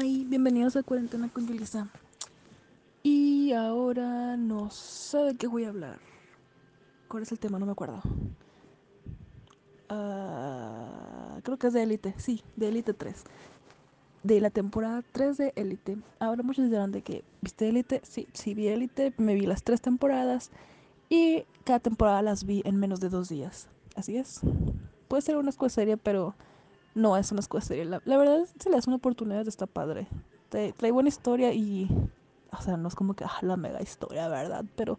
Hi, bienvenidos a Cuarentena con Yulisa. Y ahora no sé de qué voy a hablar. ¿Cuál es el tema? No me acuerdo. Creo que es de Elite, sí, de Elite 3. De la temporada 3 de Elite. Ahora muchos dirán de que, ¿viste Elite? Sí, vi Elite, me vi las 3 temporadas. Y cada temporada las vi en menos de 2 días. Así es. Puede ser una escuela seria, pero no es una escuela seria. La verdad, se le hace una oportunidad, está padre. Trae buena historia y... O sea, no es como que la mega historia, ¿verdad? Pero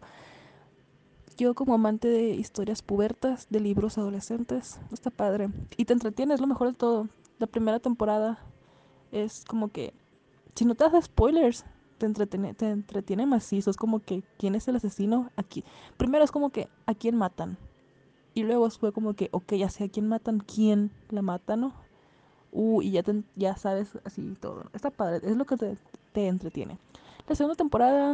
yo, como amante de historias pubertas, de libros adolescentes, está padre. Y te entretienes, lo mejor de todo. La primera temporada... Es como que, si no te haces spoilers, te entretiene macizo. Es como que, ¿quién es el asesino aquí? Primero es como que, ¿a quién matan? Y luego fue como que, ok, ya sé a quién matan, ¿quién la mata, no? Y ya sabes así todo. Está padre, es lo que te entretiene. La segunda temporada,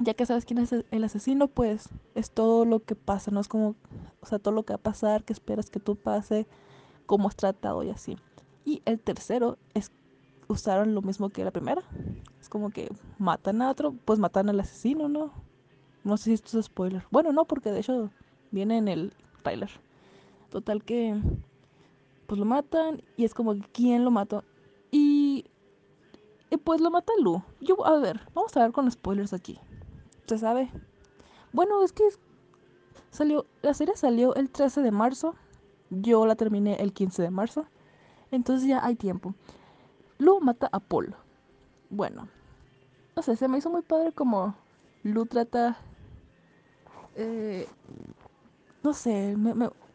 ya que sabes quién es el asesino, pues es todo lo que pasa, ¿no? Es como, o sea, todo lo que va a pasar, que esperas que tú pase, cómo es tratado y así. Y el tercero es... Usaron lo mismo que la primera. Es como que matan a otro, pues matan al asesino, ¿no? No sé si esto es spoiler. Bueno, no, porque de hecho viene en el trailer. Total que pues lo matan y es como ¿quién lo mató? Y pues lo mata Lu. Vamos a ver con spoilers aquí. ¿Se sabe? Bueno, es que la serie salió el 13 de marzo. Yo la terminé el 15 de marzo. Entonces ya hay tiempo. Lu mata a Paul. Bueno, no sé, se me hizo muy padre como Lu trata... no sé,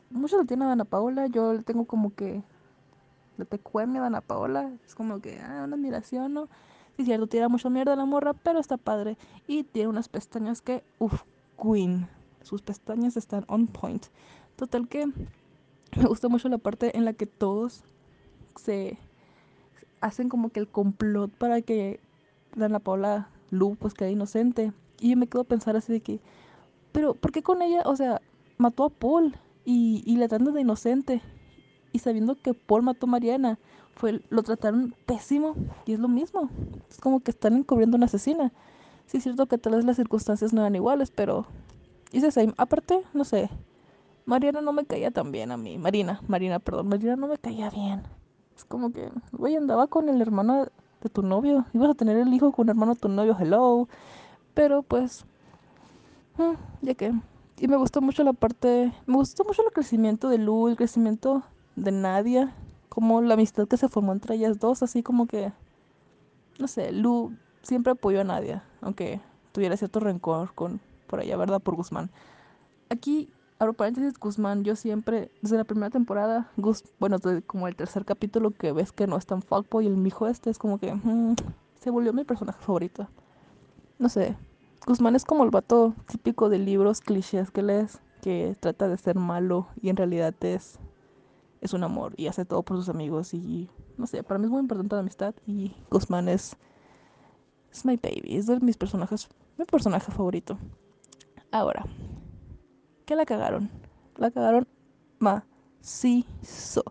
muchos le tienen a Dana Paola, yo le tengo como que... La tecueme a Dana Paola, es como que una admiración, ¿no? Sí, es cierto, tira mucha mierda a la morra, pero está padre. Y tiene unas pestañas que, queen. Sus pestañas están on point. Total que me gusta mucho la parte en la que todos se... Hacen como que el complot para que Dana Paola Lu pues quede inocente. Y yo me quedo a pensar así de que, pero ¿por qué con ella? O sea, mató a Paul y la tratan de inocente. Y sabiendo que Paul mató a Mariana, lo trataron pésimo y es lo mismo. Es como que están encubriendo a una asesina. Sí, es cierto que tal vez las circunstancias no eran iguales, pero... Aparte, no sé, Mariana no me caía tan bien a mí. Mariana no me caía bien. Es como que, güey, andaba con el hermano de tu novio. Ibas a tener el hijo con el hermano de tu novio, hello. Pero pues, ya que. Y me gustó mucho me gustó mucho el crecimiento de Lu, el crecimiento de Nadia. Como la amistad que se formó entre ellas dos, así como que, no sé, Lu siempre apoyó a Nadia. Aunque tuviera cierto rencor por ella, ¿verdad? Por Guzmán. Aquí... Abro paréntesis, Guzmán, yo siempre, desde la primera temporada, como el tercer capítulo que ves que no es tan fuckboy, el mijo es como que se volvió mi personaje favorito. No sé, Guzmán es como el vato típico de libros clichés que lees, que trata de ser malo y en realidad es un amor y hace todo por sus amigos y no sé, para mí es muy importante la amistad y Guzmán es my baby, es de mis personajes, mi personaje favorito. Ahora... Que la cagaron. La cagaron macizo.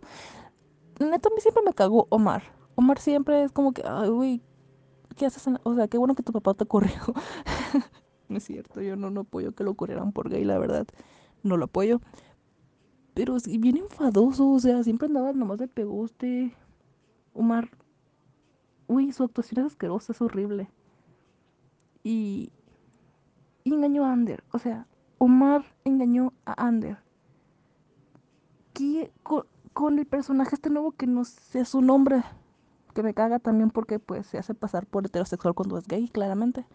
Neta, a mí siempre me cagó Omar. Omar siempre es como que, ay, güey, ¿qué haces? O sea, qué bueno que tu papá te corrió. No es cierto, yo no apoyo que lo corrieran por gay, la verdad. No lo apoyo. Pero es bien enfadoso, o sea, siempre andaba nomás de pegoste. Omar, uy, su actuación es asquerosa, es horrible. Y engañó a Ander, o sea... Omar engañó a Ander. Con el personaje este nuevo que no sé su nombre. Que me caga también porque pues se hace pasar por heterosexual cuando es gay, claramente.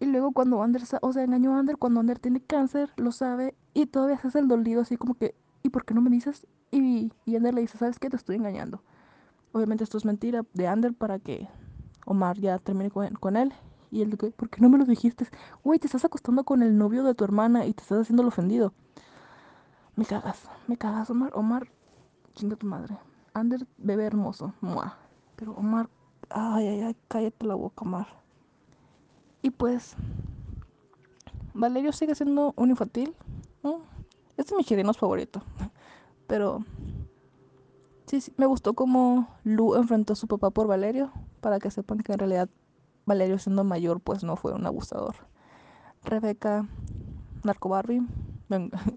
Y luego cuando Ander... O sea, engañó a Ander cuando Ander tiene cáncer, lo sabe. Y todavía se hace el dolido así como que... ¿Y por qué no me dices? Y Ander le dice, ¿sabes qué? Te estoy engañando. Obviamente esto es mentira de Ander para que Omar ya termine con él. Y él dice, ¿por qué no me lo dijiste? Güey, te estás acostando con el novio de tu hermana y te estás haciendo el ofendido. Me cagas, Omar. Omar, chinga tu madre. Ander, bebé hermoso. Mua. Pero Omar, ay, cállate la boca, Omar. Y pues, Valerio sigue siendo un infantil, ¿no? Este es mi chirino favorito. Pero, Sí, me gustó cómo Lu enfrentó a su papá por Valerio, para que sepan que en realidad Valerio siendo mayor pues no fue un abusador. Rebeca, Narcobarby,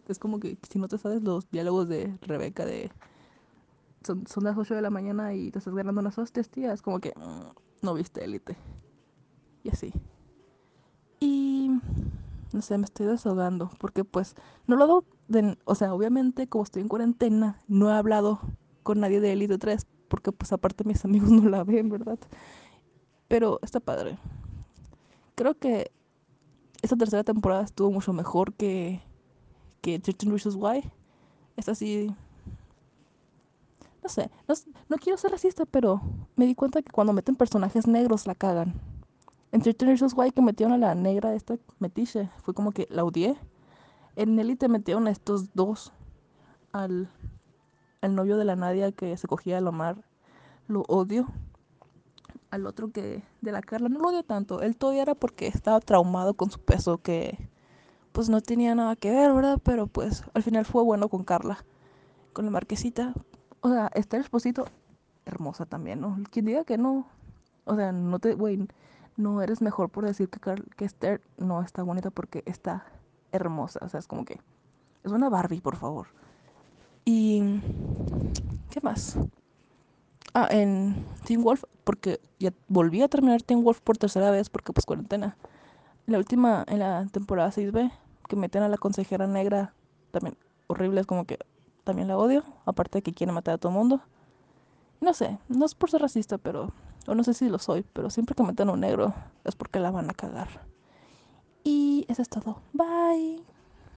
es como que si no te sabes los diálogos de Rebeca de... Son las 8 de la mañana y te estás ganando unas hostias, tía. Es como que no viste Elite. Y así. Y... no sé, me estoy desahogando. Porque pues no lo hago... o sea, obviamente como estoy en cuarentena, no he hablado con nadie de Elite 3. Porque pues aparte mis amigos no la ven, ¿verdad? Pero está padre. Creo que esta tercera temporada estuvo mucho mejor que 13 Reasons Why. Esta sí... no sé, no quiero ser racista, pero me di cuenta que cuando meten personajes negros la cagan. En 13 Reasons Why que metieron a la negra esta metiche, fue como que la odié. En Elite metieron a estos dos, al novio de la Nadia que se cogía al Omar, lo odio. Al otro que de la Carla no lo odio tanto, él todavía era porque estaba traumado con su peso que pues no tenía nada que ver, ¿verdad? Pero pues al final fue bueno con Carla, con la marquesita. O sea, Esther Esposito, hermosa también, ¿no? Quien diga que no, o sea, no te, güey, no eres mejor por decir que Esther no está bonita porque está hermosa. O sea, es como que, es una Barbie, por favor. Y, ¿qué más? Ah, en Teen Wolf, porque ya volví a terminar Teen Wolf por tercera vez, porque pues cuarentena. En la temporada 6B, que meten a la consejera negra, también horrible, es como que... también la odio, aparte de que quiere matar a todo el mundo. No sé, no es por ser racista, pero... o no sé si lo soy, pero siempre que meten a un negro es porque la van a cagar. Y eso es todo. Bye.